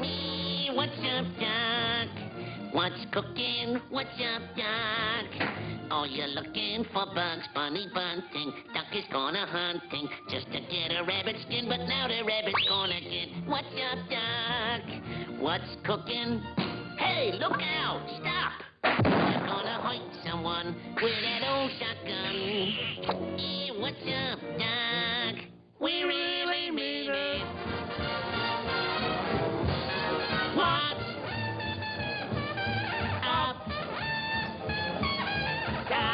Wee, what's up, Doc? What's cooking? What's up, Doc? Oh, you're looking for bugs, bunny bunting. Doc is gonna hunting just to get a rabbit skin, but now the rabbit's gonna get. What's up, Doc? What's cooking? Hey, look out! Stop! You're gonna hurt someone with that old shotgun. Hey, what's up, Doc? We really mean it. What's up, Doc?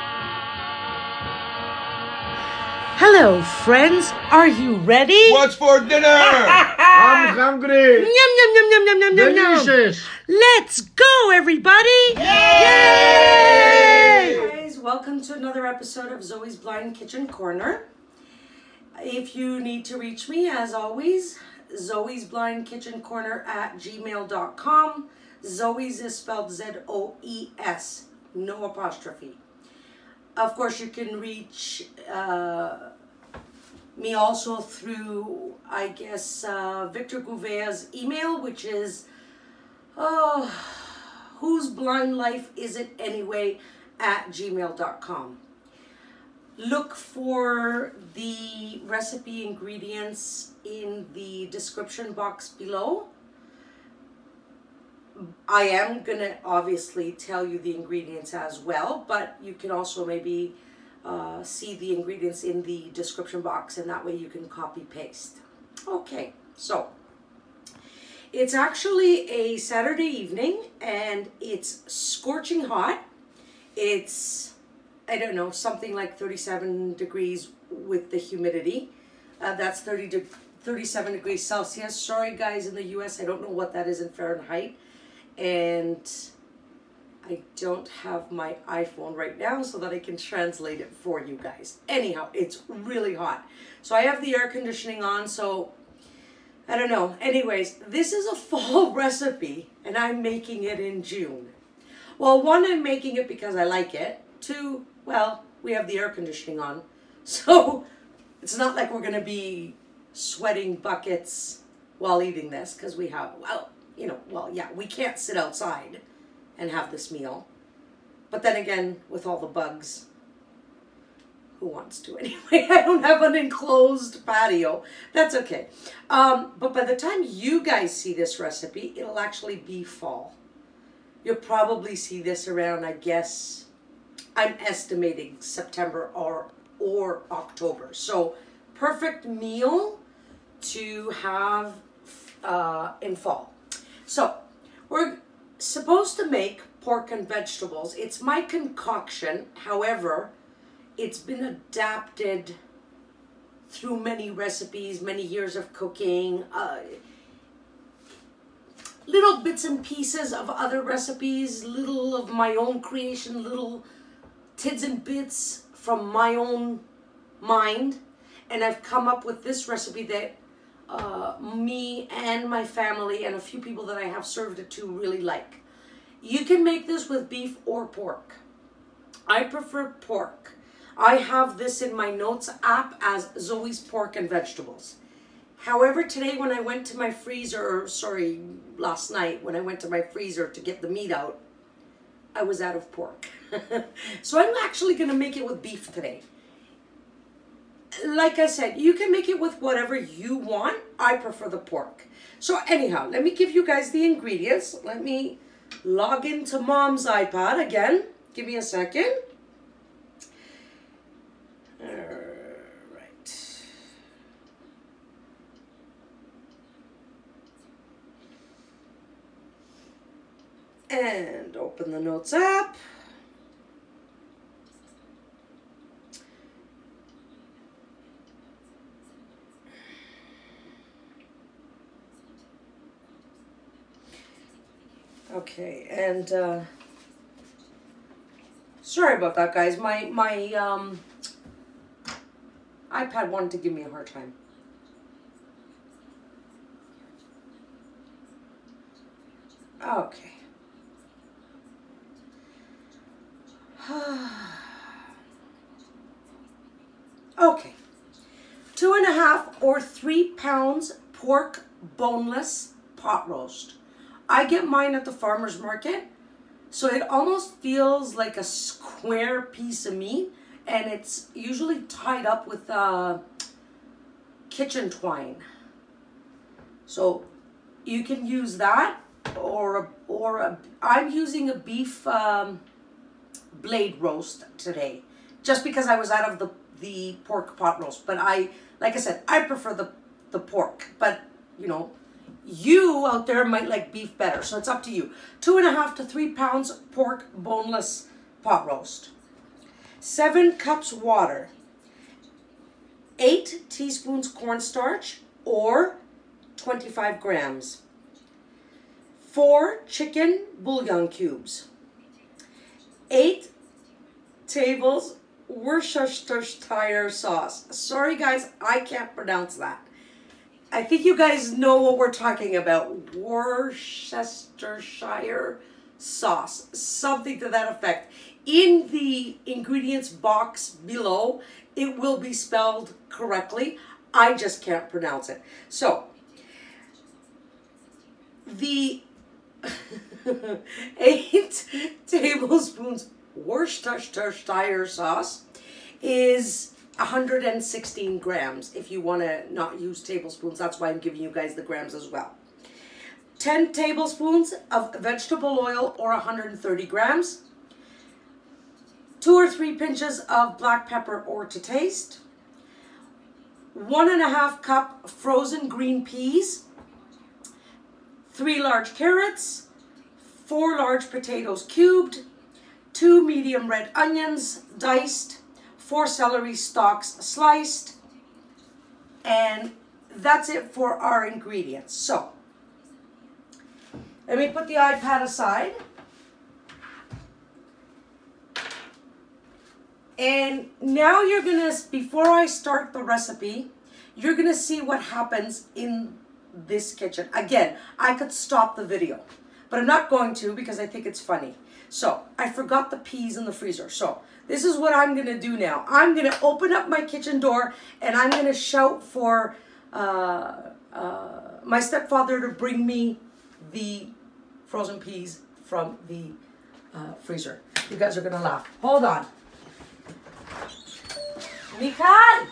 Hello, friends. Are you ready? What's for dinner? I'm hungry. Yum, yum, yum, yum, yum, yum, yum, yum. Delicious. Let's go, everybody. Yay! Yay! Hey guys, welcome to another episode of Zoe's Blind Kitchen Corner. If you need to reach me, as always, Zoe's Blind Kitchen Corner @gmail.com. Zoe's is spelled Z-O-E-S, no apostrophe. Of course, you can reach me also through, I guess, Victor Gouveia's email, which is, whose blind life is it anyway, @gmail.com. Look for the recipe ingredients in the description box below. I am gonna obviously tell you the ingredients as well, but you can also maybe see the ingredients in the description box, and that way you can copy paste. Okay, so it's actually a Saturday evening and it's scorching hot. It's, I don't know, something like 37 degrees with the humidity. That's 37 degrees Celsius. Sorry, guys, in the U.S., I don't know what that is in Fahrenheit. And I don't have my iPhone right now so that I can translate it for you guys. Anyhow, it's really hot. So I have the air conditioning on, so I don't know. Anyways, this is a fall recipe, and I'm making it in June. Well, one, I'm making it because I like it. Two, well, we have the air conditioning on, so it's not like we're going to be sweating buckets while eating this, because we have, well, you know, well, yeah, we can't sit outside and have this meal. But then again, with all the bugs, who wants to anyway? I don't have an enclosed patio. That's okay. But by the time you guys see this recipe, it'll actually be fall. You'll probably see this around, I guess, I'm estimating September or October. So perfect meal to have in fall. So we're supposed to make pork and vegetables. It's my concoction. However, it's been adapted through many recipes, many years of cooking, little bits and pieces of other recipes, little of my own creation, little tids and bits from my own mind, and I've come up with this recipe that me and my family and a few people that I have served it to really like. You can make this with beef or pork. I prefer pork. I have this in my notes app as Zoe's Pork and Vegetables. However, today when I went to my freezer, last night when I went to my freezer to get the meat out, I was out of pork. So I'm actually going to make it with beef today. Like I said, you can make it with whatever you want. I prefer the pork. So anyhow, let me give you guys the ingredients. Let me log into Mom's iPad again. Give me a second. All right. And open the notes app. Okay, and sorry about that, guys. My iPad wanted to give me a hard time. Okay. Okay. 2.5 or 3 pounds pork boneless pot roast. I get mine at the farmer's market, so it almost feels like a square piece of meat, and it's usually tied up with kitchen twine. So you can use that, or I'm using a beef blade roast today, just because I was out of the pork pot roast. But I, like I said, I prefer the pork, but you know, you out there might like beef better, so it's up to you. 2.5 to 3 pounds pork boneless pot roast. 7 cups water. 8 teaspoons cornstarch or 25 grams. 4 chicken bouillon cubes. 8 tables Worcestershire sauce. Sorry guys, I can't pronounce that. I think you guys know what we're talking about. Worcestershire sauce, something to that effect. In the ingredients box below, it will be spelled correctly. I just can't pronounce it. So, the 8 tablespoons Worcestershire sauce is 116 grams. If you want to not use tablespoons, that's why I'm giving you guys the grams as well. 10 tablespoons of vegetable oil or 130 grams. 2 or 3 pinches of black pepper or to taste. 1.5 cup frozen green peas. 3 large carrots. 4 large potatoes cubed. 2 medium red onions diced. 4 celery stalks sliced, and that's it for our ingredients. So, let me put the iPad aside, and now you're gonna, before I start the recipe, you're gonna see what happens in this kitchen. Again, I could stop the video, but I'm not going to because I think it's funny. So, I forgot the peas in the freezer, so this is what I'm going to do now. I'm going to open up my kitchen door and I'm going to shout for my stepfather to bring me the frozen peas from the freezer. You guys are going to laugh. Hold on. Mikhail,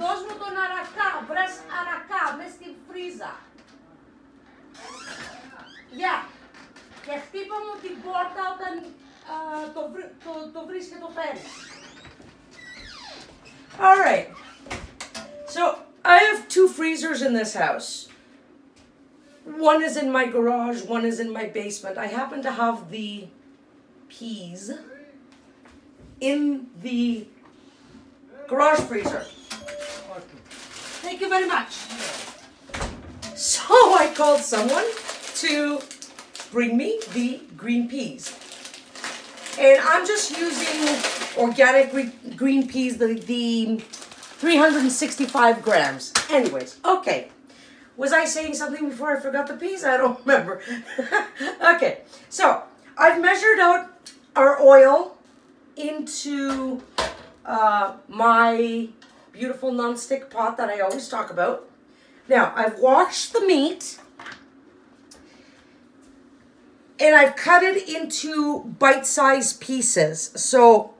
those were the naraka, breast araka, meskin freezer. Yeah. Και χτύπα μου την πόρτα όταν το βρεις και το παίρνεις. All right. So I have 2 freezers in this house. One is in my garage, one is in my basement. I happen to have the peas in the garage freezer. Thank you very much. So I called someone to bring me the green peas. And I'm just using organic green peas, the 365 grams. Anyways, okay. Was I saying something before I forgot the peas? I don't remember. Okay, so I've measured out our oil into my beautiful nonstick pot that I always talk about. Now, I've washed the meat, and I've cut it into bite-sized pieces. So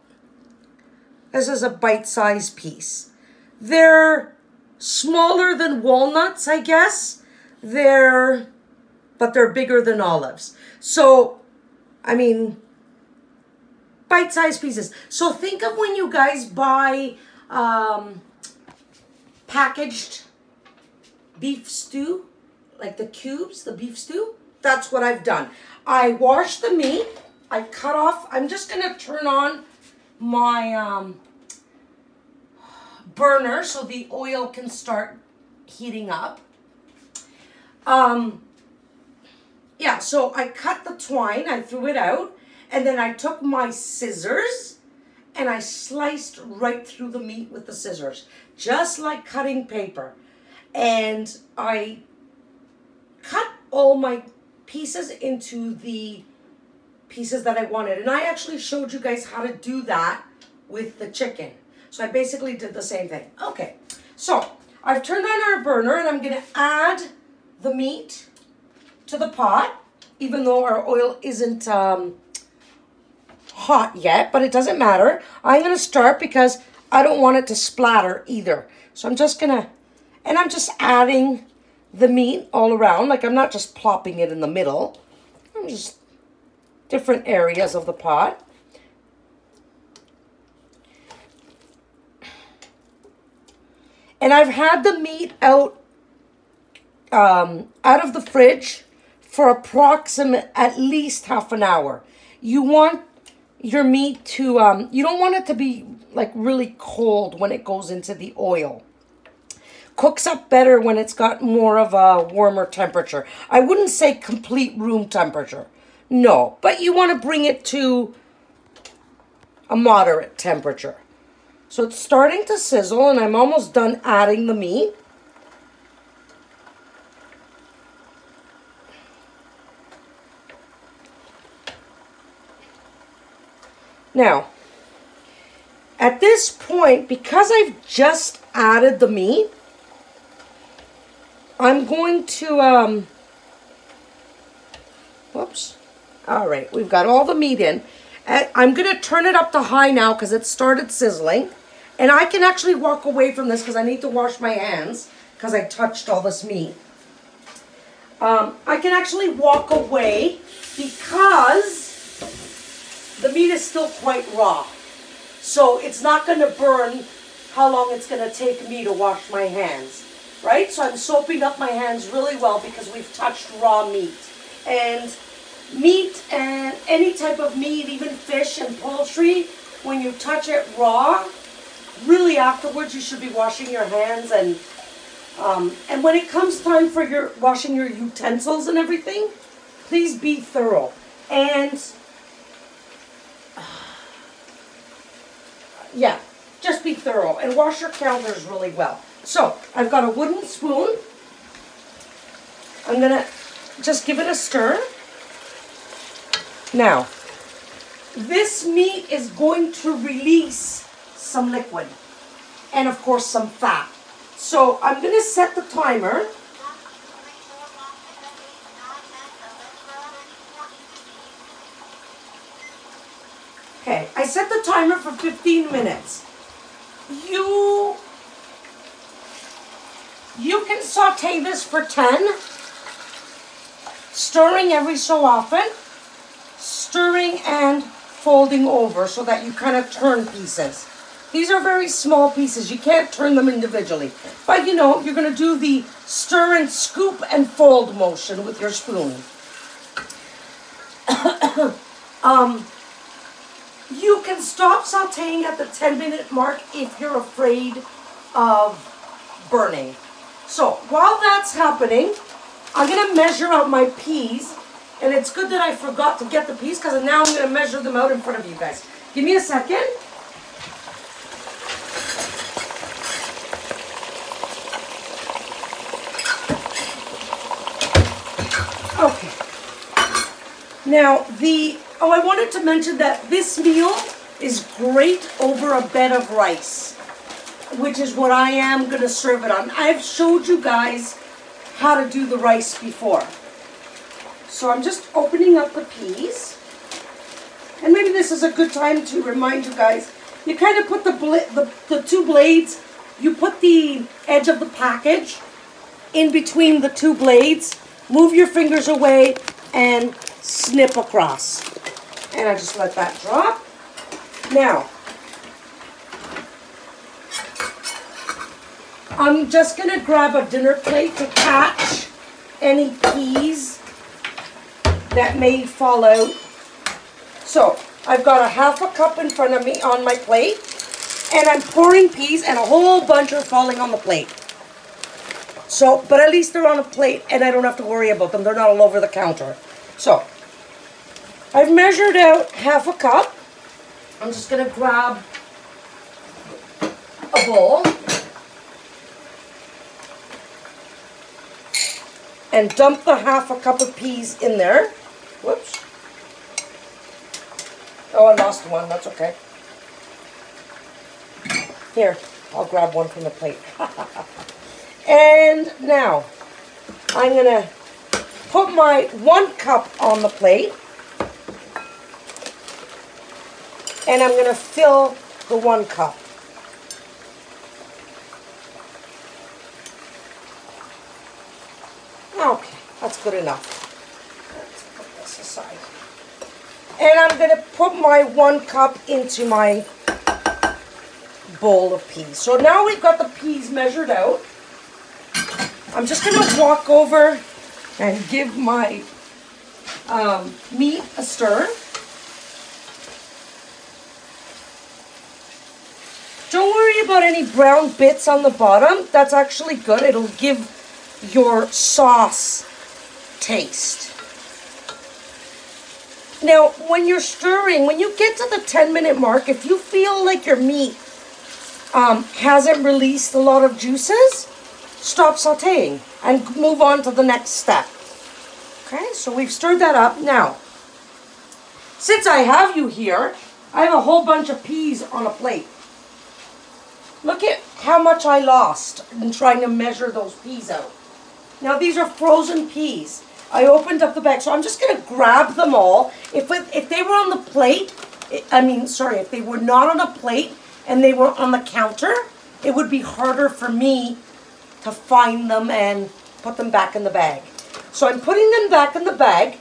this is a bite-sized piece. They're smaller than walnuts, I guess. But they're bigger than olives. So, I mean, bite-sized pieces. So think of when you guys buy packaged beef stew, like the cubes, the beef stew. That's what I've done. I washed the meat, I cut off, I'm just gonna turn on my burner so the oil can start heating up. Yeah, so I cut the twine, I threw it out, and then I took my scissors and I sliced right through the meat with the scissors, just like cutting paper. And I cut all my pieces into the pieces that I wanted. And I actually showed you guys how to do that with the chicken. So I basically did the same thing. Okay, so I've turned on our burner and I'm gonna add the meat to the pot, even though our oil isn't hot yet, but it doesn't matter. I'm going to start because I don't want it to splatter either. So I'm just going to, and I'm just adding the meat all around. Like, I'm not just plopping it in the middle. I'm just different areas of the pot. And I've had the meat out of the fridge for at least half an hour. You want your meat to, you don't want it to be like really cold when it goes into the oil. Cooks up better when it's got more of a warmer temperature. I wouldn't say complete room temperature, no, but you want to bring it to a moderate temperature. So it's starting to sizzle, and I'm almost done adding the meat. Now, at this point, because I've just added the meat, I'm going to, whoops. All right, we've got all the meat in. I'm going to turn it up to high now because it started sizzling. And I can actually walk away from this because I need to wash my hands because I touched all this meat. I can actually walk away because the meat is still quite raw. So it's not going to burn how long it's going to take me to wash my hands, right? So I'm soaping up my hands really well because we've touched raw meat. And meat and any type of meat, even fish and poultry, when you touch it raw, really afterwards, you should be washing your hands. And when it comes time for your washing your utensils and everything, please be thorough. And yeah, just be thorough and wash your counters really well. So I've got a wooden spoon. I'm gonna just give it a stir. Now, this meat is going to release some liquid and, of course, some fat. So I'm going to set the timer. Okay, I set the timer for 15 minutes. You can saute this for 10, stirring every so often, stirring and folding over so that you kind of turn pieces. These are very small pieces. You can't turn them individually. But, you know, you're going to do the stir and scoop and fold motion with your spoon. You can stop sautéing at the 10-minute mark if you're afraid of burning. So, while that's happening, I'm going to measure out my peas. And it's good that I forgot to get the peas because now I'm going to measure them out in front of you guys. Give me a second. Okay. Now, I wanted to mention that this meal is great over a bed of rice, which is what I am going to serve it on. I've showed you guys how to do the rice before. So I'm just opening up the peas. And maybe this is a good time to remind you guys, you kind of put the two blades, you put the edge of the package in between the two blades, move your fingers away, and snip across. And I just let that drop. Now, I'm just going to grab a dinner plate to catch any peas that may fall out. So I've got a half a cup in front of me on my plate, and I'm pouring peas, and a whole bunch are falling on the plate. So, but at least they're on a plate and I don't have to worry about them. They're not all over the counter. So I've measured out half a cup. I'm just gonna grab a bowl and dump the half a cup of peas in there. Whoops. Oh, I lost one. That's okay. Here, I'll grab one from the plate. And now, I'm going to put my 1 cup on the plate, and I'm going to fill the 1 cup. Okay, that's good enough. Let's put this aside. And I'm going to put my 1 cup into my bowl of peas. So now we've got the peas measured out. I'm just going to walk over and give my meat a stir. Don't worry about any brown bits on the bottom. That's actually good. It'll give your sauce taste. Now, when you're stirring, when you get to the 10-minute mark, if you feel like your meat hasn't released a lot of juices, stop sauteing and move on to the next step. Okay, so we've stirred that up. Now, since I have you here, I have a whole bunch of peas on a plate. Look at how much I lost in trying to measure those peas out. Now, these are frozen peas. I opened up the bag, so I'm just going to grab them all. If they were on the plate, if they were not on a plate and they were on the counter, it would be harder for me to find them and put them back in the bag. So I'm putting them back in the bag,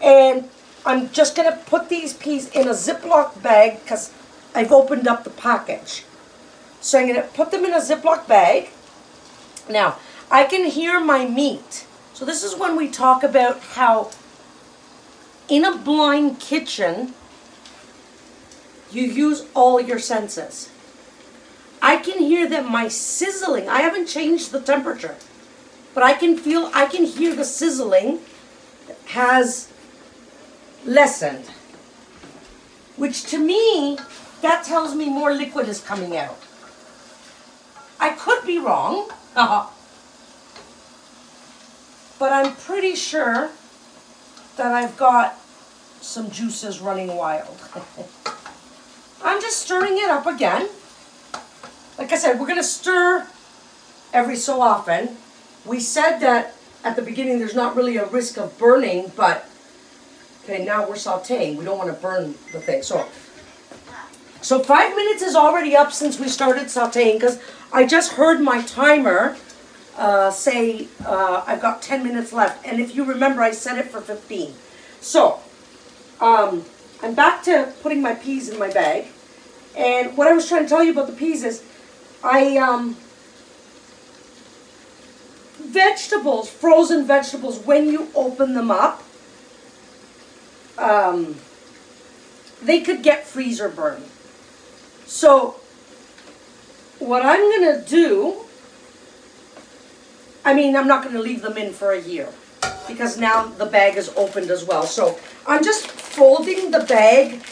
and I'm just going to put these peas in a Ziploc bag because I've opened up the package. So I'm going to put them in a Ziploc bag. Now, I can hear my meat. So this is when we talk about how in a blind kitchen, you use all your senses. I can hear that my sizzling, I haven't changed the temperature, but I can hear the sizzling has lessened, which to me, that tells me more liquid is coming out. I could be wrong, but I'm pretty sure that I've got some juices running wild. I'm just stirring it up again. Like I said, we're going to stir every so often. We said that at the beginning there's not really a risk of burning, but okay, now we're sauteing. We don't want to burn the thing. So 5 minutes is already up since we started sauteing because I just heard my timer say I've got 10 minutes left. And if you remember, I set it for 15. So I'm back to putting my peas in my bag. And what I was trying to tell you about the peas is vegetables, frozen vegetables, when you open them up, they could get freezer burn. So what I'm going to do, I'm not going to leave them in for a year because now the bag is opened as well. So I'm just folding the bag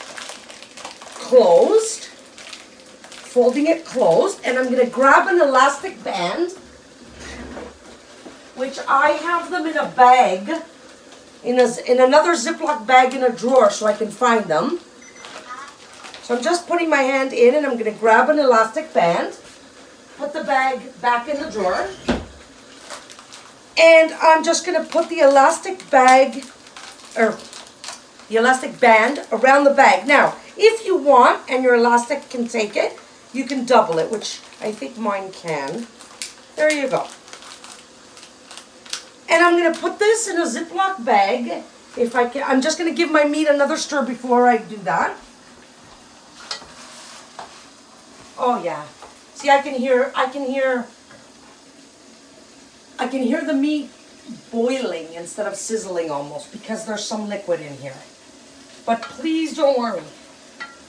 closed, folding it closed, and I'm going to grab an elastic band, which I have them in a bag, in another Ziploc bag in a drawer so I can find them. So I'm just putting my hand in and I'm going to grab an elastic band, put the bag back in the drawer, and I'm just going to put the elastic bag, or the elastic band around the bag. Now, if you want and your elastic can take it, you can double it, which I think mine can. There you go. And I'm going to put this in a Ziploc bag if I can. I'm just going to give my meat another stir before I do that. Oh yeah. See, I can hear the meat boiling instead of sizzling almost because there's some liquid in here. But please don't worry.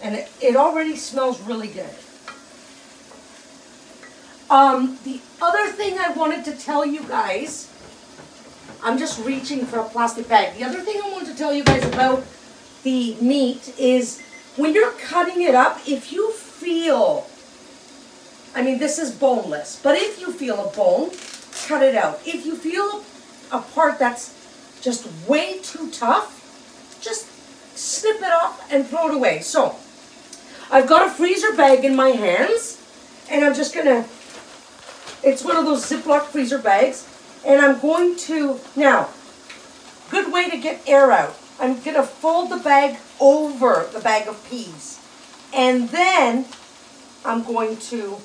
And it already smells really good. The other thing I wanted to tell you guys, I'm just reaching for a plastic bag. The other thing I wanted to tell you guys about the meat is when you're cutting it up, if you feel, this is boneless, but if you feel a bone, cut it out. If you feel a part that's just way too tough, just snip it up and throw it away. So I've got a freezer bag in my hands, and I'm just gonna, it's one of those Ziploc freezer bags, and I'm going to, now Good way to get air out. I'm going to fold the bag over the bag of peas. And then I'm going to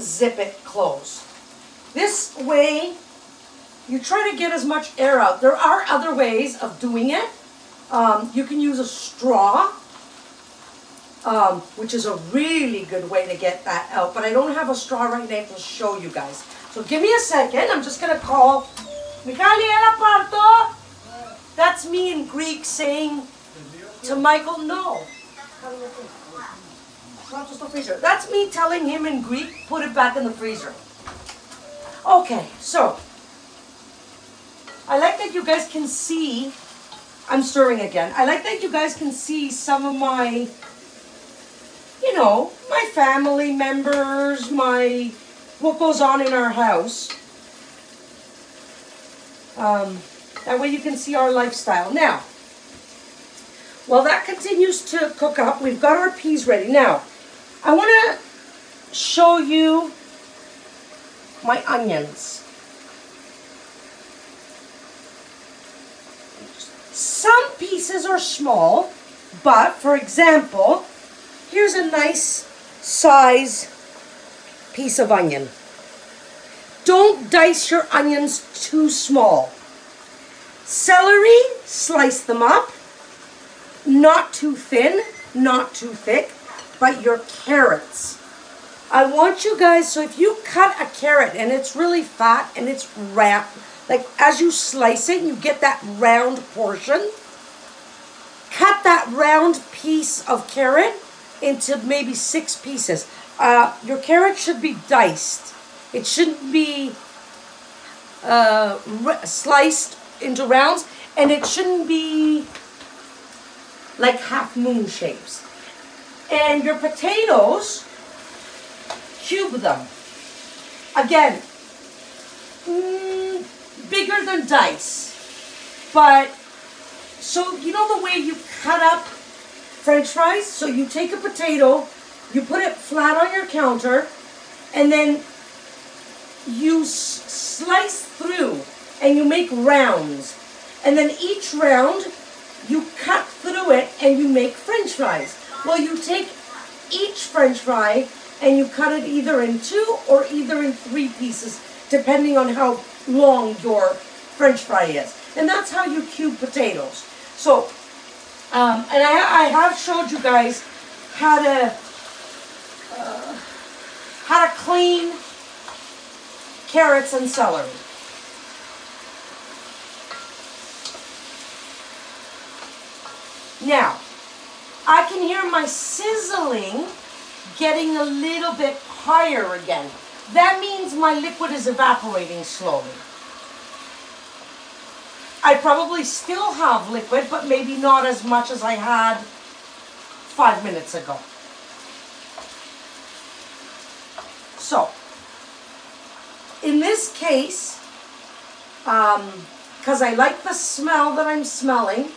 zip it closed. This way, you try to get as much air out. There are other ways of doing it. You can use a straw, which is a really good way to get that out. But I don't have a straw right now to show you guys. So give me a second. I'm just going to call Mikhail. That's me in Greek saying to Michael, no. It's not just a freezer. That's me telling him in Greek, put it back in the freezer. Okay, so I like that you guys can see, I'm stirring again. I like that you guys can see some of my, you know, my family members, my, what goes on in our house. That way you can see our lifestyle. Now, while that continues to cook up, we've got our peas ready. Now, I want to show you my onions. Some pieces are small, but for example, here's a nice size piece of onion. Don't dice your onions too small. Celery, slice them up. Not too thin, not too thick, but your carrots. I want you guys, so if you cut a carrot and it's really fat and it's wrapped, like as you slice it, you get that round portion. Cut that round piece of carrot into maybe 6 pieces. Your carrot should be diced. It shouldn't be sliced into rounds, and it shouldn't be like half moon shapes. And your potatoes, cube them. Again, bigger than dice. But, so you know the way you cut up French fries? So you take a potato, you put it flat on your counter, and then you slice through and you make rounds. And then each round, you cut through it and you make French fries. Well, you take each French fry and you cut it either in 2 or either in 3 pieces, depending on how long your French fry is. And that's how you cube potatoes. So, and I have showed you guys how to clean carrots and celery. Now, I can hear my sizzling getting a little bit higher again. That means my liquid is evaporating slowly. I probably still have liquid, but maybe not as much as I had 5 minutes ago. So, in this case, because I like the smell that I'm smelling,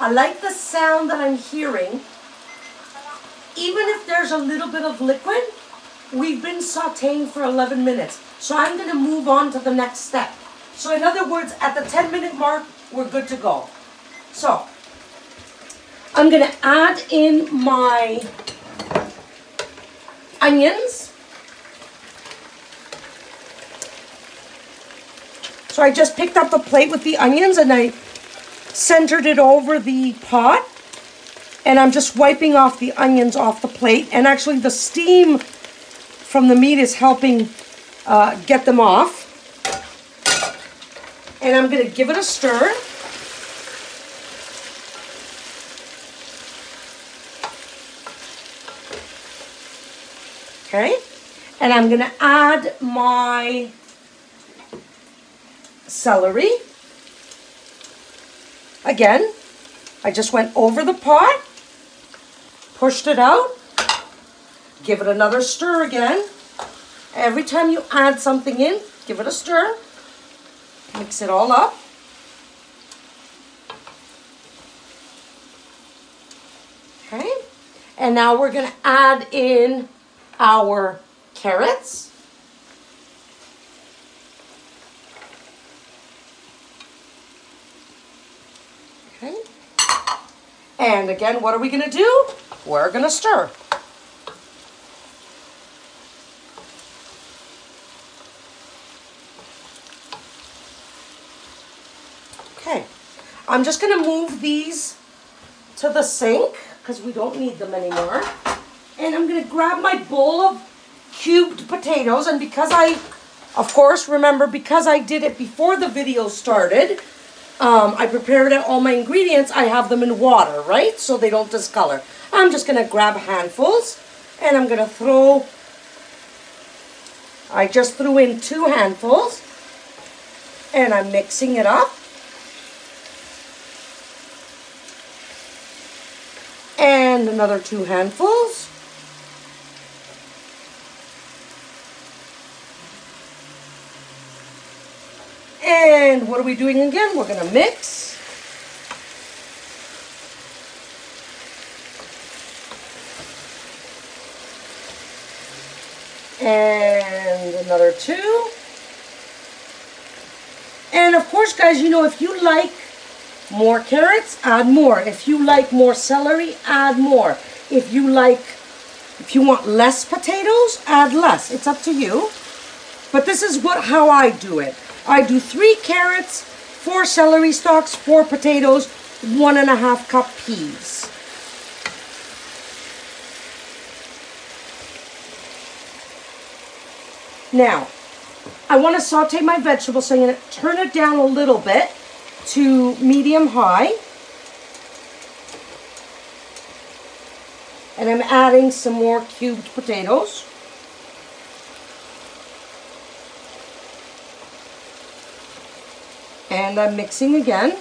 I like the sound that I'm hearing. Even if there's a little bit of liquid, we've been sauteing for 11 minutes. So I'm going to move on to the next step. So in other words, at the 10-minute mark, we're good to go. So I'm going to add in my onions. So I just picked up the plate with the onions and I centered it over the pot. And I'm just wiping off the onions off the plate. And actually the steam from the meat is helping get them off. And I'm going to give it a stir. Okay. And I'm going to add my celery. Again, I just went over the pot. Pushed it out, give it another stir again. Every time you add something in, give it a stir, mix it all up. Okay, and now we're gonna add in our carrots. And again, what are we gonna do? We're gonna stir. Okay, I'm just gonna move these to the sink because we don't need them anymore. And I'm gonna grab my bowl of cubed potatoes. And because I did it before the video started, I prepared all my ingredients. I have them in water, right? So they don't discolor. I'm just gonna grab handfuls and I'm gonna throw, I just threw in 2 handfuls and I'm mixing it up. And another 2 handfuls. And what are we doing again? We're gonna mix. And another 2. And of course, guys, you know, if you like more carrots, add more. If you like more celery, add more. If you want less potatoes, add less. It's up to you. But this is how I do it. I do 3 carrots, 4 celery stalks, 4 potatoes, 1.5 cup peas. Now, I want to saute my vegetables, so I'm going to turn it down a little bit to medium-high. And I'm adding some more cubed potatoes. And I'm mixing again.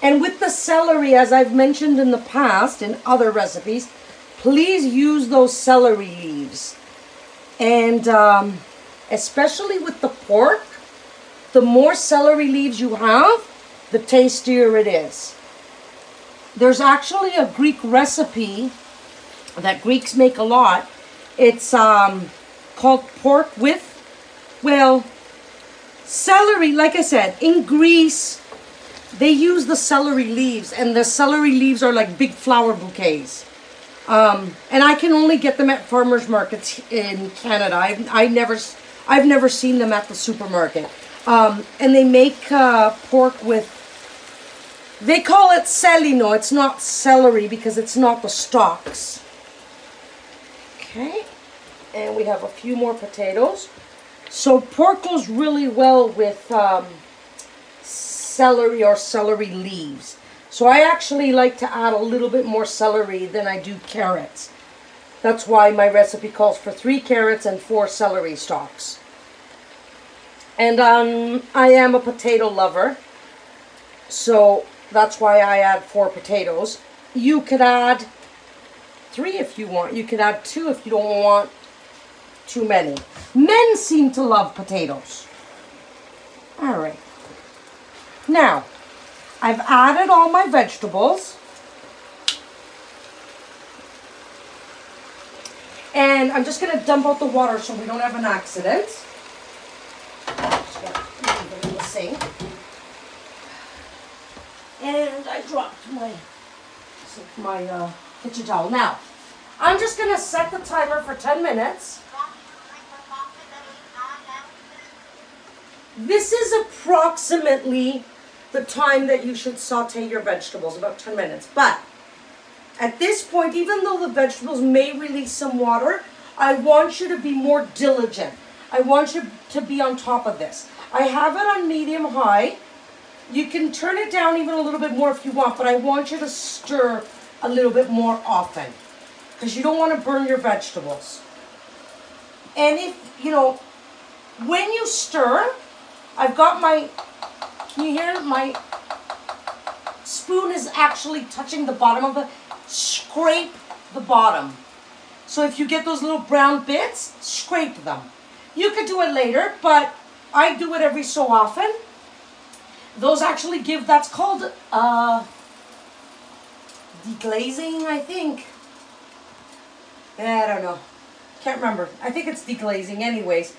And with the celery, as I've mentioned in the past in other recipes, please use those celery leaves. And especially with the pork, the more celery leaves you have, the tastier it is. There's actually a Greek recipe that Greeks make a lot. It's called pork with, well, celery. Like I said, in Greece, they use the celery leaves, and the celery leaves are like big flower bouquets. And I can only get them at farmers markets in Canada. I've never seen them at the supermarket. And they make pork with, they call it selino. It's not celery because it's not the stalks. Okay, and we have a few more potatoes. So pork goes really well with celery or celery leaves. So I actually like to add a little bit more celery than I do carrots. That's why my recipe calls for 3 carrots and 4 celery stalks. And I am a potato lover, so that's why I add 4 potatoes. You could add 3 if you want. You could add 2 if you don't want too many. Men seem to love potatoes. All right. Now, I've added all my vegetables. And I'm just going to dump out the water so we don't have an accident. Just going to leave it in the sink. And I dropped my kitchen towel. Now, I'm just going to set the timer for 10 minutes. This is approximately the time that you should saute your vegetables, about 10 minutes. But at this point, even though the vegetables may release some water, I want you to be more diligent. I want you to be on top of this. I have it on medium-high. You can turn it down even a little bit more if you want, but I want you to stir a little bit more often because you don't want to burn your vegetables. And if, you know, when you stir, I've got my, can you hear my spoon is actually touching the bottom of the, scrape the bottom. So if you get those little brown bits, scrape them. You could do it later, but I do it every so often. Those actually give, that's called deglazing, I think. I don't know. Can't remember. I think it's deglazing anyways.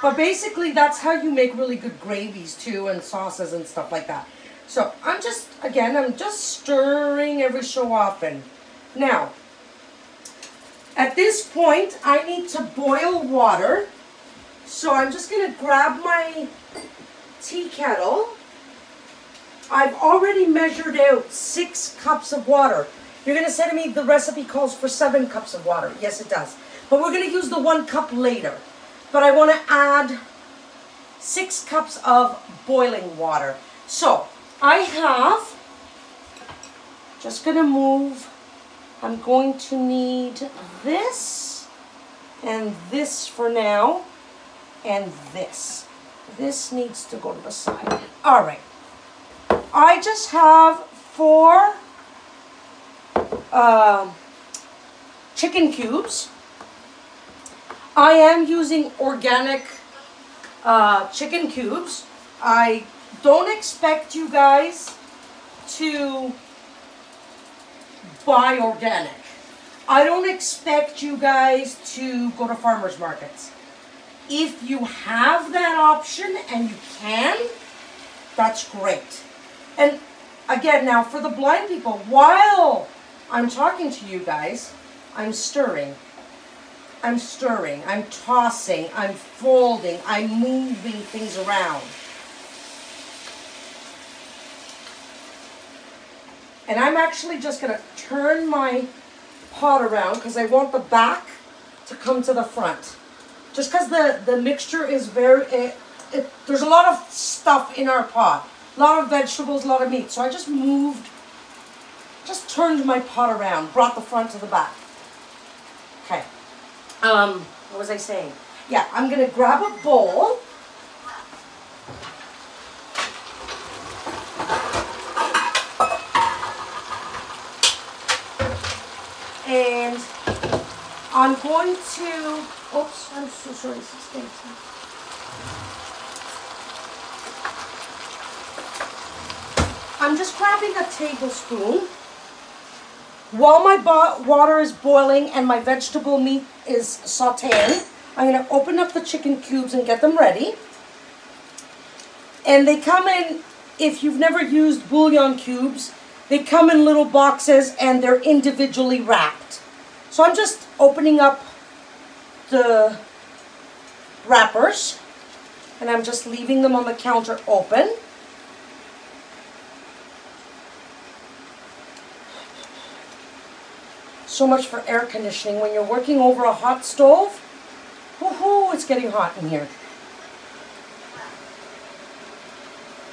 But basically that's how you make really good gravies too, and sauces and stuff like that. So I'm just, again, I'm just stirring every so often. Now, at this point, I need to boil water. So I'm just gonna grab my tea kettle. I've already measured out 6 cups of water. You're gonna say to me, the recipe calls for 7 cups of water. Yes, it does. But we're gonna use the 1 cup later. But I wanna add 6 cups of boiling water. So I have, just gonna move, I'm going to need this and this for now, and this. This needs to go to the side. All right, I just have 4 chicken cubes. I am using organic chicken cubes. I don't expect you guys to buy organic. I don't expect you guys to go to farmers markets. If you have that option and you can, that's great. And again, now for the blind people, while I'm talking to you guys, I'm stirring, I'm tossing, I'm folding, I'm moving things around. And I'm actually just gonna turn my pot around because I want the back to come to the front. Just because the mixture is very, there's a lot of stuff in our pot. A lot of vegetables, a lot of meat. So I just moved, just turned my pot around, brought the front to the back. Okay, what was I saying? Yeah, I'm gonna grab a bowl. And I'm going to, oops, I'm so sorry, I'm just grabbing a tablespoon. While my water is boiling and my vegetable meat is sauteing, I'm gonna open up the chicken cubes and get them ready. And they come in, if you've never used bouillon cubes, they come in little boxes and they're individually wrapped. So I'm just opening up the wrappers and I'm just leaving them on the counter open. So much for air conditioning. When you're working over a hot stove, woohoo, it's getting hot in here.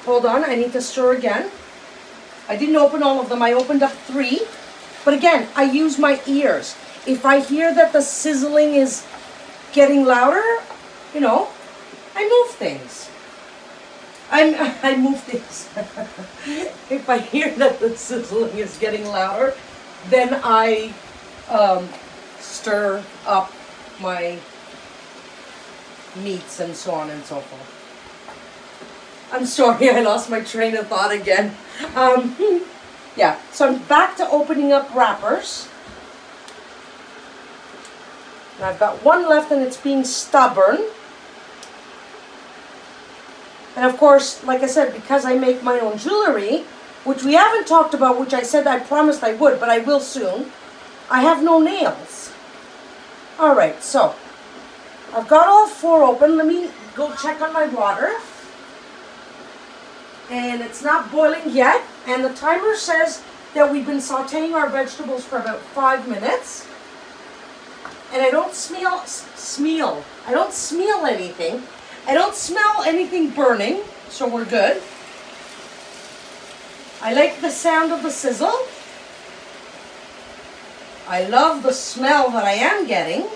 Hold on, I need to stir again. I didn't open all of them, I opened up 3. But again, I use my ears. If I hear that the sizzling is getting louder, you know, I move things. I move things. If I hear that the sizzling is getting louder, then I stir up my meats and so on and so forth. I'm sorry, I lost my train of thought again. Yeah, so I'm back to opening up wrappers. And I've got 1 left and it's being stubborn. And of course, like I said, because I make my own jewelry, which we haven't talked about, which I said I promised I would, but I will soon, I have no nails. All right, so I've got all 4 open. Let me go check on my water. And it's not boiling yet, and the timer says that we've been sauteing our vegetables for about 5 minutes. And I don't smell anything. I don't smell anything burning, so we're good. I like the sound of the sizzle. I love the smell that I am getting.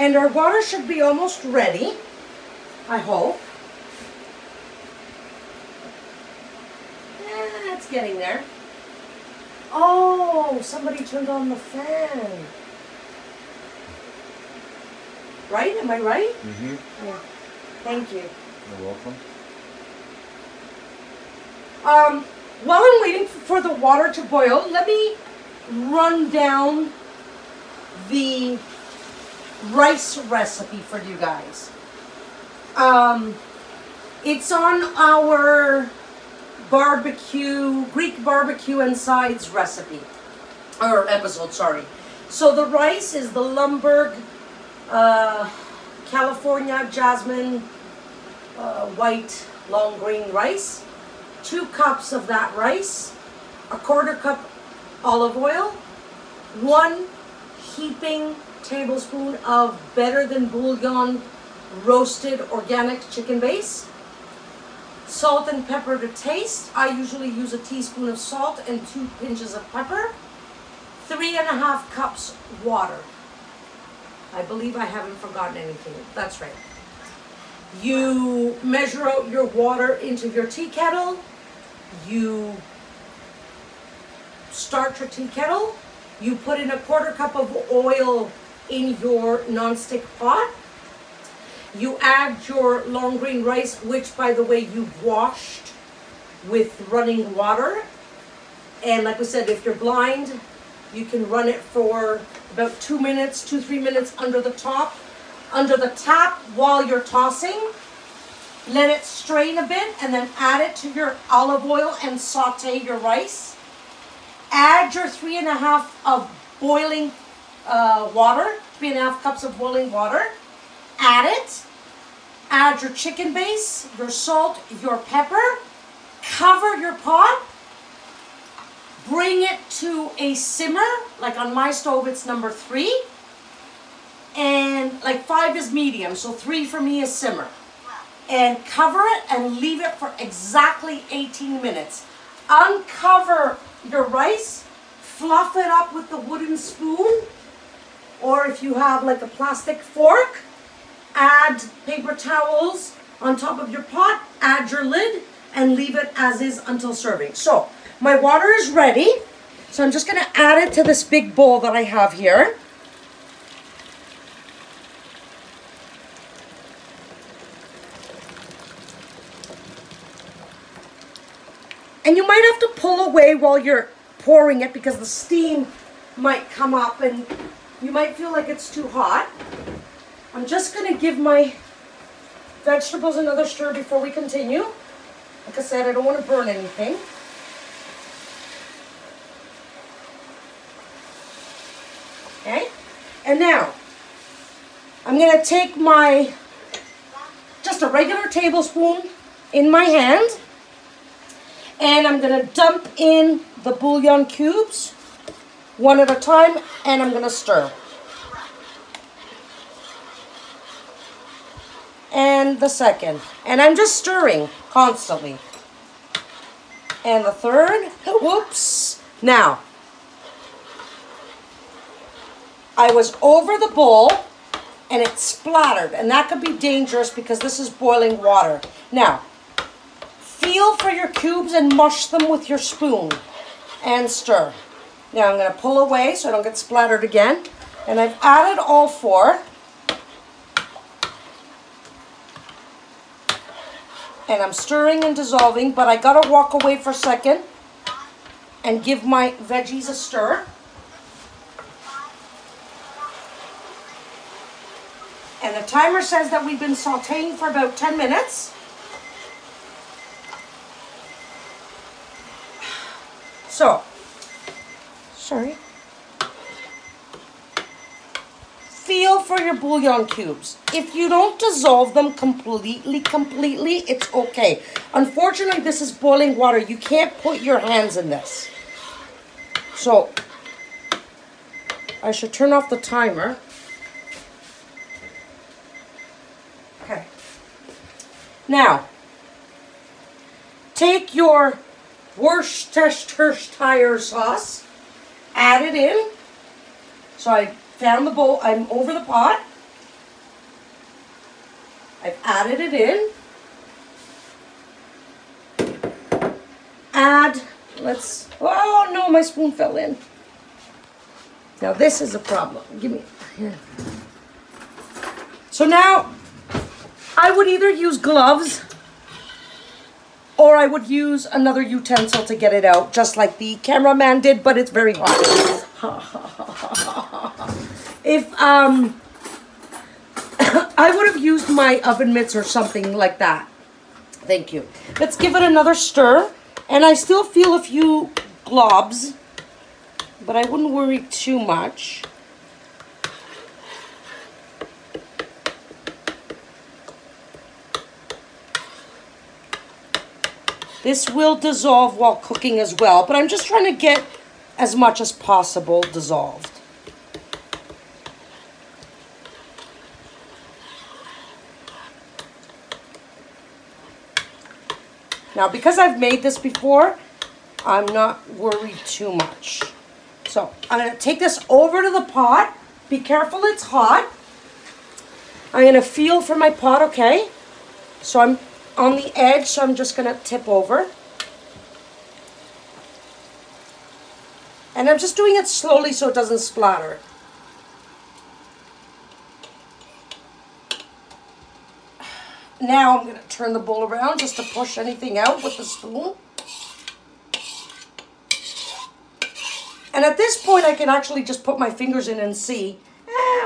And our water should be almost ready, I hope. Yeah, it's getting there. Oh, somebody turned on the fan. Right? Am I right? Mm-hmm. Yeah. Thank you. You're welcome. While I'm waiting for the water to boil, let me run down the rice recipe for you guys. It's on our barbecue, Greek barbecue and sides recipe, or episode, sorry. So the rice is the Lumberg, California jasmine, white, long grain rice. 2 cups of that rice, 1/4 cup olive oil, 1 heaping tablespoon of better than bouillon roasted organic chicken base, salt and pepper to taste. I usually use a teaspoon of salt and 2 pinches of pepper, 3.5 cups water. I believe I haven't forgotten anything. That's right. You measure out your water into your tea kettle. You start your tea kettle. You put in 1/4 cup of oil in your nonstick pot. You add your long grain rice, which, by the way, you've washed with running water. And like we said, if you're blind, you can run it for about 2 minutes, 2-3 minutes under the tap while you're tossing. Let it strain a bit and then add it to your olive oil and saute your rice. Add your 3.5 cups of boiling water. Add it. Add your chicken base, your salt, your pepper. Cover your pot. Bring it to a simmer. Like on my stove, it's number 3. And like 5 is medium, so 3 for me is simmer. And cover it and leave it for exactly 18 minutes. Uncover your rice, fluff it up with the wooden spoon, or if you have like a plastic fork, add paper towels on top of your pot, add your lid, and leave it as is until serving. So my water is ready, so I'm just gonna add it to this big bowl that I have here. And you might have to pull away while you're pouring it because the steam might come up and you might feel like it's too hot. I'm just going to give my vegetables another stir before we continue. Like I said, I don't want to burn anything. Okay? And now, I'm going to take my, just a regular tablespoon in my hand. And I'm going to dump in the bouillon cubes, 1 at a time, and I'm going to stir. And the second. And I'm just stirring constantly. And the third. Whoops. Now, I was over the bowl, and it splattered. And that could be dangerous because this is boiling water. Now, feel for your cubes and mush them with your spoon and stir. Now I'm going to pull away so I don't get splattered again. And I've added all 4. And I'm stirring and dissolving, but I got to walk away for a second and give my veggies a stir. And the timer says that we've been sauteing for about 10 minutes. So, sorry, feel for your bouillon cubes. If you don't dissolve them completely, it's okay. Unfortunately, this is boiling water. You can't put your hands in this. So, I should turn off the timer. Okay. Now, take your Worcestershire sauce, add it in. So I found the bowl, I'm over the pot. I've added it in. Oh no, my spoon fell in. Now this is a problem. Give me, here. So now I would either use gloves or I would use another utensil to get it out, just like the cameraman did, but it's very hot. If I would have used my oven mitts or something like that. Thank you. Let's give it another stir. And I still feel a few globs, but I wouldn't worry too much. This will dissolve while cooking as well, but I'm just trying to get as much as possible dissolved. Now, because I've made this before, I'm not worried too much. So I'm going to take this over to the pot. Be careful, it's hot. I'm going to feel for my pot, okay? So I'm on the edge, so I'm just going to tip over. And I'm just doing it slowly so it doesn't splatter. Now I'm going to turn the bowl around just to push anything out with the spoon. And at this point, I can actually just put my fingers in and see.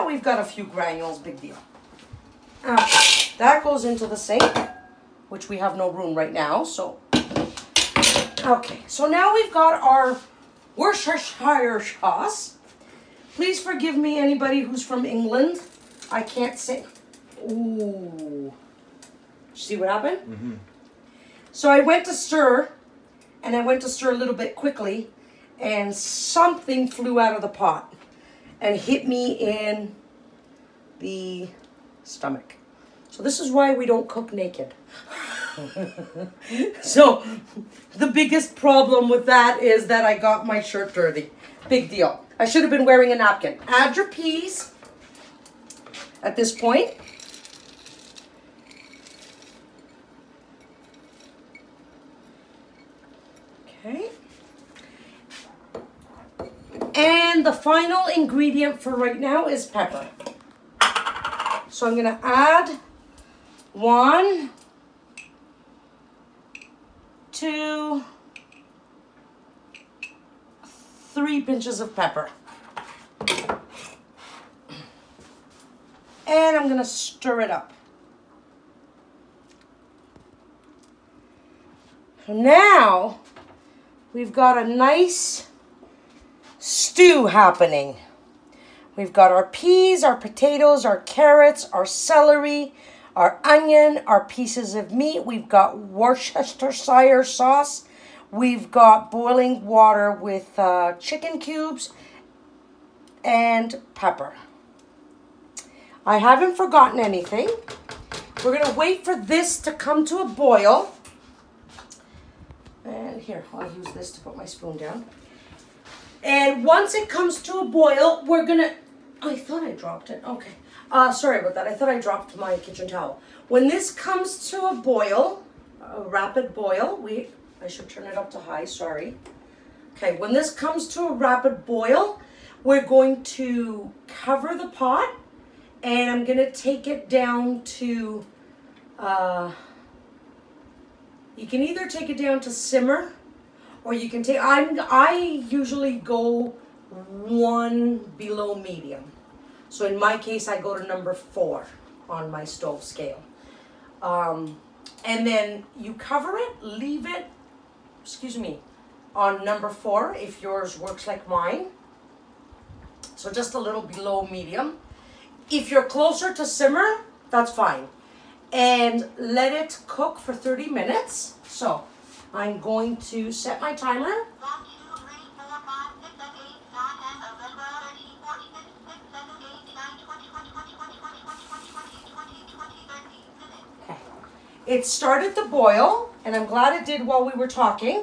We've got a few granules, big deal. That goes into the sink, which we have no room right now. So, okay, so now we've got our Worcestershire sauce. Please forgive me, anybody who's from England. I can't say. Ooh. See what happened? Mm-hmm. So I went to stir, and I went to stir a little bit quickly, and something flew out of the pot and hit me in the stomach. So this is why we don't cook naked. So the biggest problem with that is that I got my shirt dirty. Big deal. I should have been wearing a napkin. Add your peas at this point. Okay. And the final ingredient for right now is pepper. So I'm going to add 1, 2, 3 pinches of pepper. And I'm going to stir it up. So now we've got a nice stew happening. We've got our peas, our potatoes, our carrots, our celery, our onion, our pieces of meat. We've got Worcestershire sauce. We've got boiling water with chicken cubes and pepper. I haven't forgotten anything. We're going to wait for this to come to a boil. And here, I'll use this to put my spoon down. And once it comes to a boil, we're gonna, I thought I dropped it, okay. Sorry about that, I thought I dropped my kitchen towel. When this comes to a boil, a rapid boil, I should turn it up to high, sorry. Okay, when this comes to a rapid boil, we're going to cover the pot and I'm gonna take it down to, you can either take it down to simmer or you can take, I usually go one below medium. So in my case, I go to number 4 on my stove scale. And then you cover it, leave it, excuse me, on number 4 if yours works like mine. So just a little below medium. If you're closer to simmer, that's fine. And let it cook for 30 minutes. So I'm going to set my timer. Okay. It started to boil, and I'm glad it did while we were talking.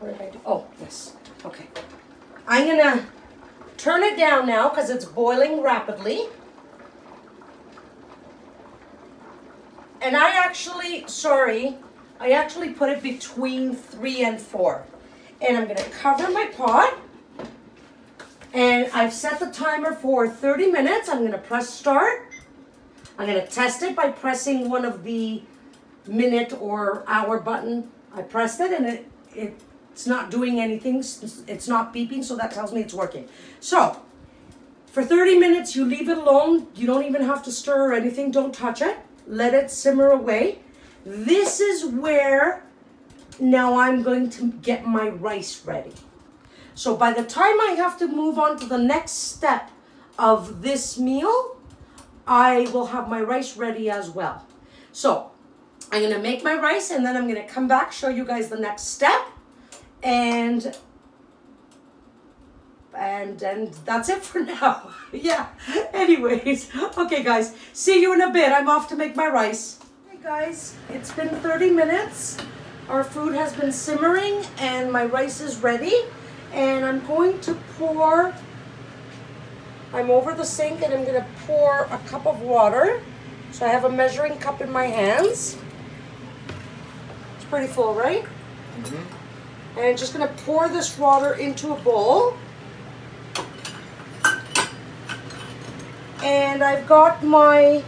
What did I do? Oh, yes. Okay. I'm gonna turn it down now because it's boiling rapidly. And I actually, sorry, I actually put it between 3 and 4. And I'm going to cover my pot. And I've set the timer for 30 minutes. I'm going to press start. I'm going to test it by pressing one of the minute or hour button. I pressed it and it's not doing anything. It's not beeping, so that tells me it's working. So for 30 minutes, you leave it alone. You don't even have to stir or anything. Don't touch it. Let it simmer away. This is where now I'm going to get my rice ready. So by the time I have to move on to the next step of this meal, I will have my rice ready as well. So I'm going to make my rice and then I'm going to come back, show you guys the next step. And that's it for now. Yeah. Anyways. Okay, guys. See you in a bit. I'm off to make my rice. Hey, guys. It's been 30 minutes. Our food has been simmering and my rice is ready. And I'm going to pour, I'm over the sink and I'm going to pour a cup of water. So I have a measuring cup in my hands. It's pretty full, right? Mm-hmm. And I'm just going to pour this water into a bowl. And I've got my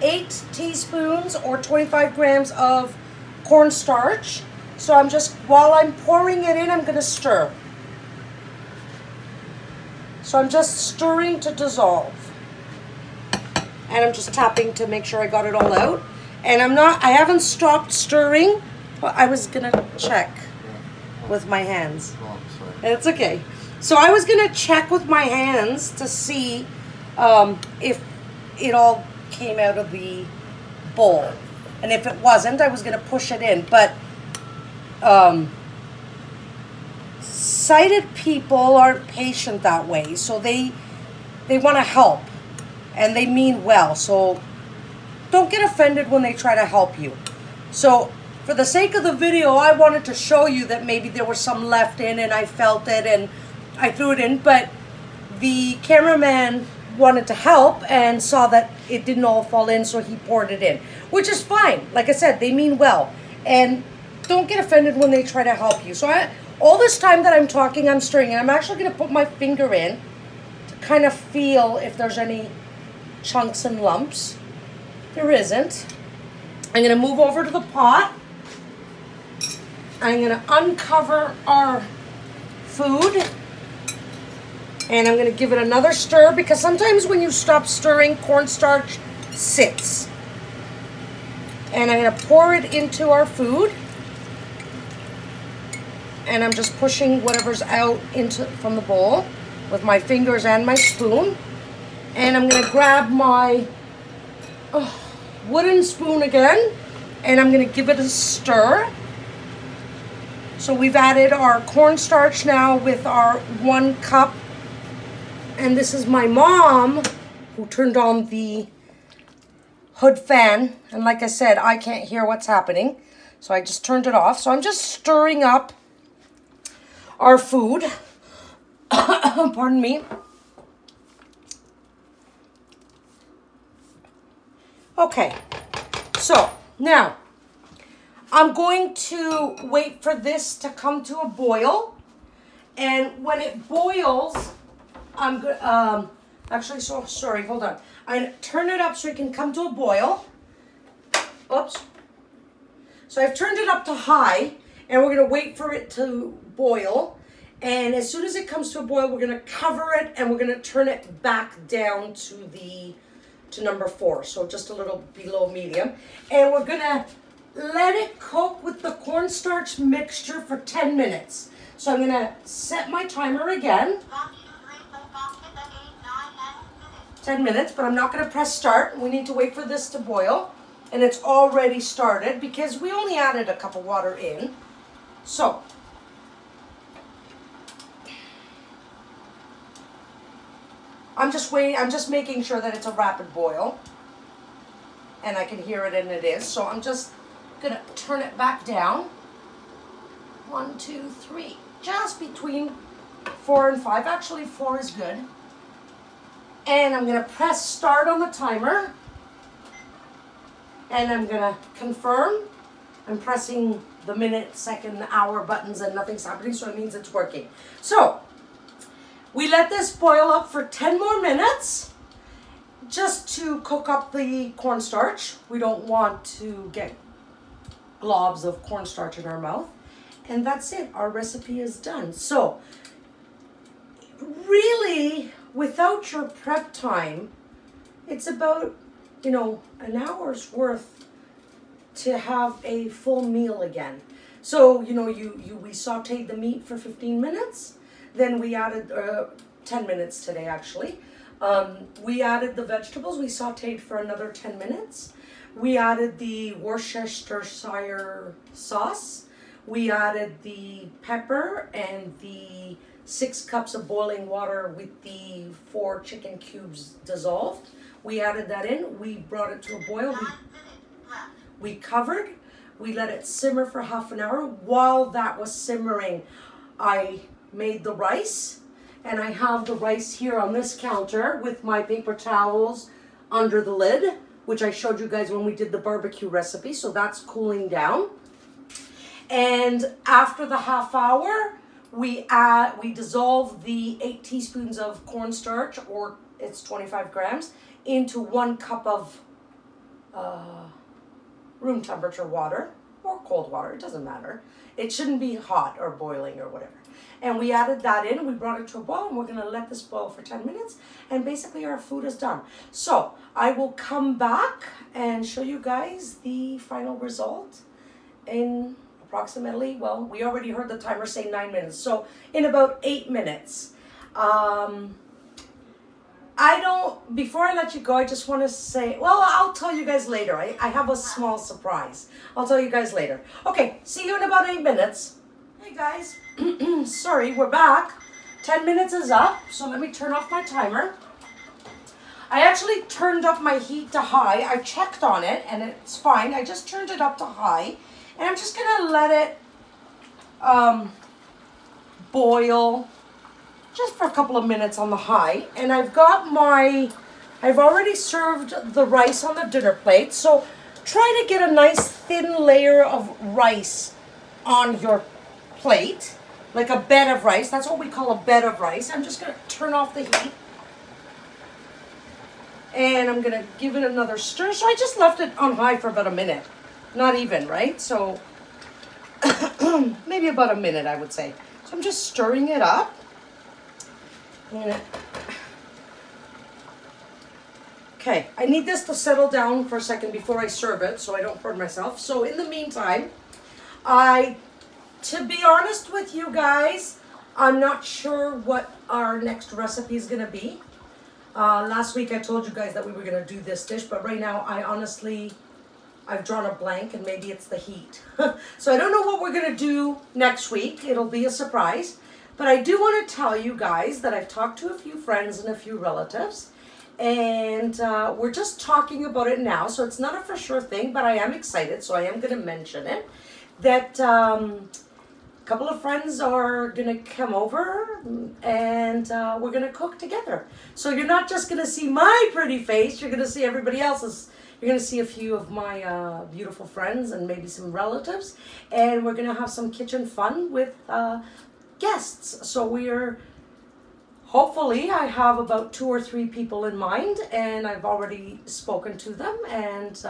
8 teaspoons or 25 grams of cornstarch. So I'm just, while I'm pouring it in, I'm going to stir. So I'm just stirring to dissolve. And I'm just tapping to make sure I got it all out. And I'm not, I haven't stopped stirring. Well, I was going to check with my hands. It's okay. So I was going to check with my hands to see if it all came out of the bowl. And if it wasn't, I was going to push it in. But sighted people aren't patient that way, so they want to help and they mean well, so don't get offended when they try to help you. So for the sake of the video, I wanted to show you that maybe there was some left in and I felt it and I threw it in, but the cameraman wanted to help and saw that it didn't all fall in, so he poured it in, which is fine. Like I said, they mean well, and don't get offended when they try to help you. So all this time that I'm talking, I'm stirring, and I'm actually going to put my finger in to kind of feel if there's any chunks and lumps. There isn't. I'm going to move over to the pot. I'm going to uncover our food. And I'm going to give it another stir, because sometimes when you stop stirring, cornstarch sits. And I'm going to pour it into our food. And I'm just pushing whatever's out into from the bowl with my fingers and my spoon. And I'm going to grab my wooden spoon again, and I'm going to give it a stir. So we've added our cornstarch now with our 1 cup. And this is my mom who turned on the hood fan. And like I said, I can't hear what's happening, so I just turned it off. So I'm just stirring up our food. Pardon me. Okay, so now I'm going to wait for this to come to a boil, and when it boils, I'm gonna actually, so sorry, hold on, I'm gonna turn it up so it can come to a boil. Oops. So I've turned it up to high, and we're gonna wait for it to boil, and as soon as it comes to a boil, we're gonna cover it and we're gonna turn it back down to number 4, so just a little below medium, and we're gonna let it cook with the cornstarch mixture for 10 minutes. So I'm gonna set my timer again, 10 minutes, but I'm not gonna press start. We need to wait for this to boil, and it's already started because we only added a cup of water in. So I'm just waiting, I'm just making sure that it's a rapid boil, and I can hear it, and it is. So I'm just gonna turn it back down. 1, 2, 3, just between 4 and 5. Actually, 4 is good. And I'm gonna press start on the timer, and I'm gonna confirm. I'm pressing the minute, second, hour buttons, and nothing's happening, so it means it's working. So We let this boil up for 10 more minutes just to cook up the cornstarch. We don't want to get globs of cornstarch in our mouth. And that's it, our recipe is done. So really, without your prep time, it's about, you know, an hour's worth to have a full meal again. So, you know, we sauteed the meat for 15 minutes. Then we added, 10 minutes today actually. We added the vegetables, we sauteed for another 10 minutes. We added the Worcestershire sauce. We added the pepper and the 6 cups of boiling water with the 4 chicken cubes dissolved. We added that in, we brought it to a boil, we covered, we let it simmer for half an hour. While that was simmering, I made the rice, and I have the rice here on this counter with my paper towels under the lid, which I showed you guys when we did the barbecue recipe, so that's cooling down. And after the half hour, we dissolve the 8 teaspoons of cornstarch, or it's 25 grams, into 1 cup of room temperature water, or cold water, it doesn't matter. It shouldn't be hot or boiling or whatever. And we added that in, we brought it to a boil, and we're gonna let this boil for 10 minutes, and basically our food is done. So I will come back and show you guys the final result in approximately, well, we already heard the timer say 9 minutes, so in about 8 minutes. Before I let you go, I just want to say, well, I'll tell you guys later. I have a small surprise. I'll tell you guys later. Okay, see you in about 8 minutes. Hey guys, sorry, we're back. 10 minutes is up, so let me turn off my timer. I actually turned up my heat to high. I checked on it and it's fine. I just turned it up to high. And I'm just gonna let it boil just for a couple of minutes on the high. And I've already served the rice on the dinner plate. So try to get a nice thin layer of rice on your plate, like a bed of rice. That's what we call a bed of rice. I'm just gonna turn off the heat. And I'm gonna give it another stir. So I just left it on high for about a minute. Not even, right? So maybe about a minute, I would say. So I'm just stirring it up. Okay, I need this to settle down for a second before I serve it so I don't burn myself. So in the meantime, to be honest with you guys, I'm not sure what our next recipe is gonna be. Last week I told you guys that we were gonna do this dish, but right now I honestly, I've drawn a blank, and maybe it's the heat. So I don't know what we're gonna do next week. It'll be a surprise. But I do wanna tell you guys that I've talked to a few friends and a few relatives, and we're just talking about it now. So it's not a for sure thing, but I am excited. So I am gonna mention it, that a couple of friends are gonna come over and we're gonna cook together. So you're not just gonna see my pretty face, you're gonna see everybody else's. You're going to see a few of my beautiful friends and maybe some relatives. And we're going to have some kitchen fun with guests. So we're, hopefully, I have about 2 or 3 people in mind. And I've already spoken to them. And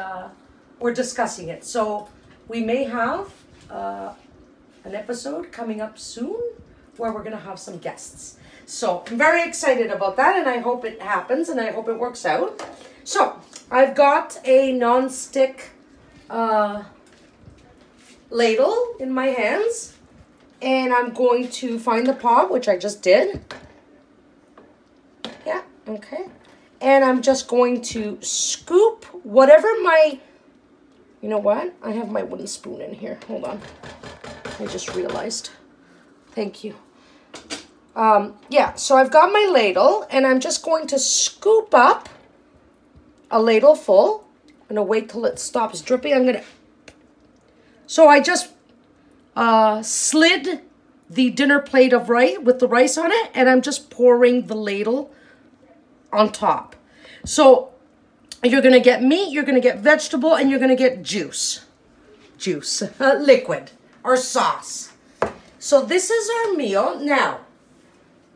we're discussing it. So we may have an episode coming up soon where we're going to have some guests. So I'm very excited about that. And I hope it happens. And I hope it works out. So I've got a non-stick ladle in my hands, and I'm going to find the pot, which I just did. Yeah, okay. And I'm just going to scoop whatever my, you know what? I have my wooden spoon in here. Hold on. I just realized. Thank you. Yeah, so I've got my ladle, and I'm just going to scoop up a ladle full. I'm gonna wait till it stops dripping. So I just slid the dinner plate of rice with the rice on it, and I'm just pouring the ladle on top. So you're gonna get meat, you're gonna get vegetable, and you're gonna get juice, liquid, or sauce. So this is our meal. Now,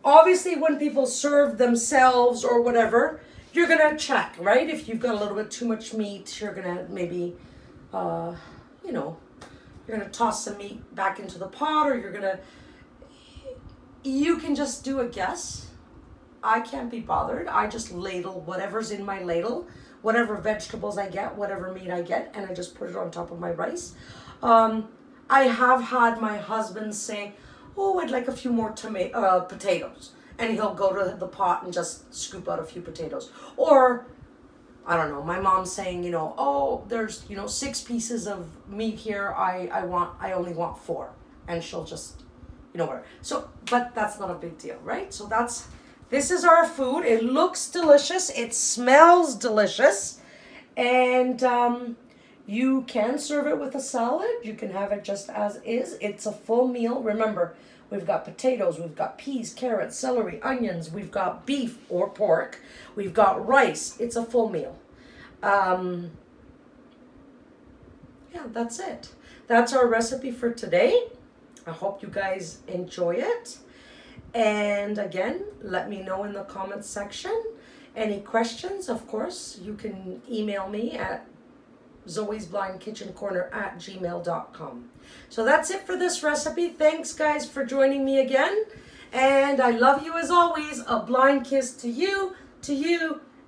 Obviously, when people serve themselves or whatever, you're going to check, right? If you've got a little bit too much meat, you're going to maybe, you know, you're going to toss some meat back into the pot, or you're going to, you can just do a guess. I can't be bothered. I just ladle whatever's in my ladle, whatever vegetables I get, whatever meat I get, and I just put it on top of my rice. I have had my husband say, oh, I'd like a few more potatoes. And he'll go to the pot and just scoop out a few potatoes. Or, I don't know, my mom's saying, you know, oh, there's, you know, 6 pieces of meat here. I only want 4. And she'll just, you know, whatever. So, but that's not a big deal, right? So that's, this is our food. It looks delicious. It smells delicious. And you can serve it with a salad. You can have it just as is. It's a full meal. Remember, we've got potatoes. We've got peas, carrots, celery, onions. We've got beef or pork. We've got rice. It's a full meal. Yeah, that's it. That's our recipe for today. I hope you guys enjoy it. And again, let me know in the comments section. Any questions, of course, you can email me at zoesblindkitchencorner@gmail.com. So that's it for this recipe. Thanks, guys, for joining me again. And I love you as always. A blind kiss to you,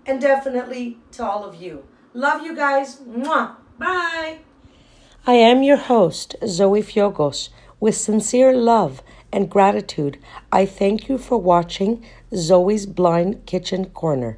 and definitely to all of you. Love you guys. Mwah. Bye. I am your host, Zoe Fyogos. With sincere love and gratitude, I thank you for watching Zoe's Blind Kitchen Corner.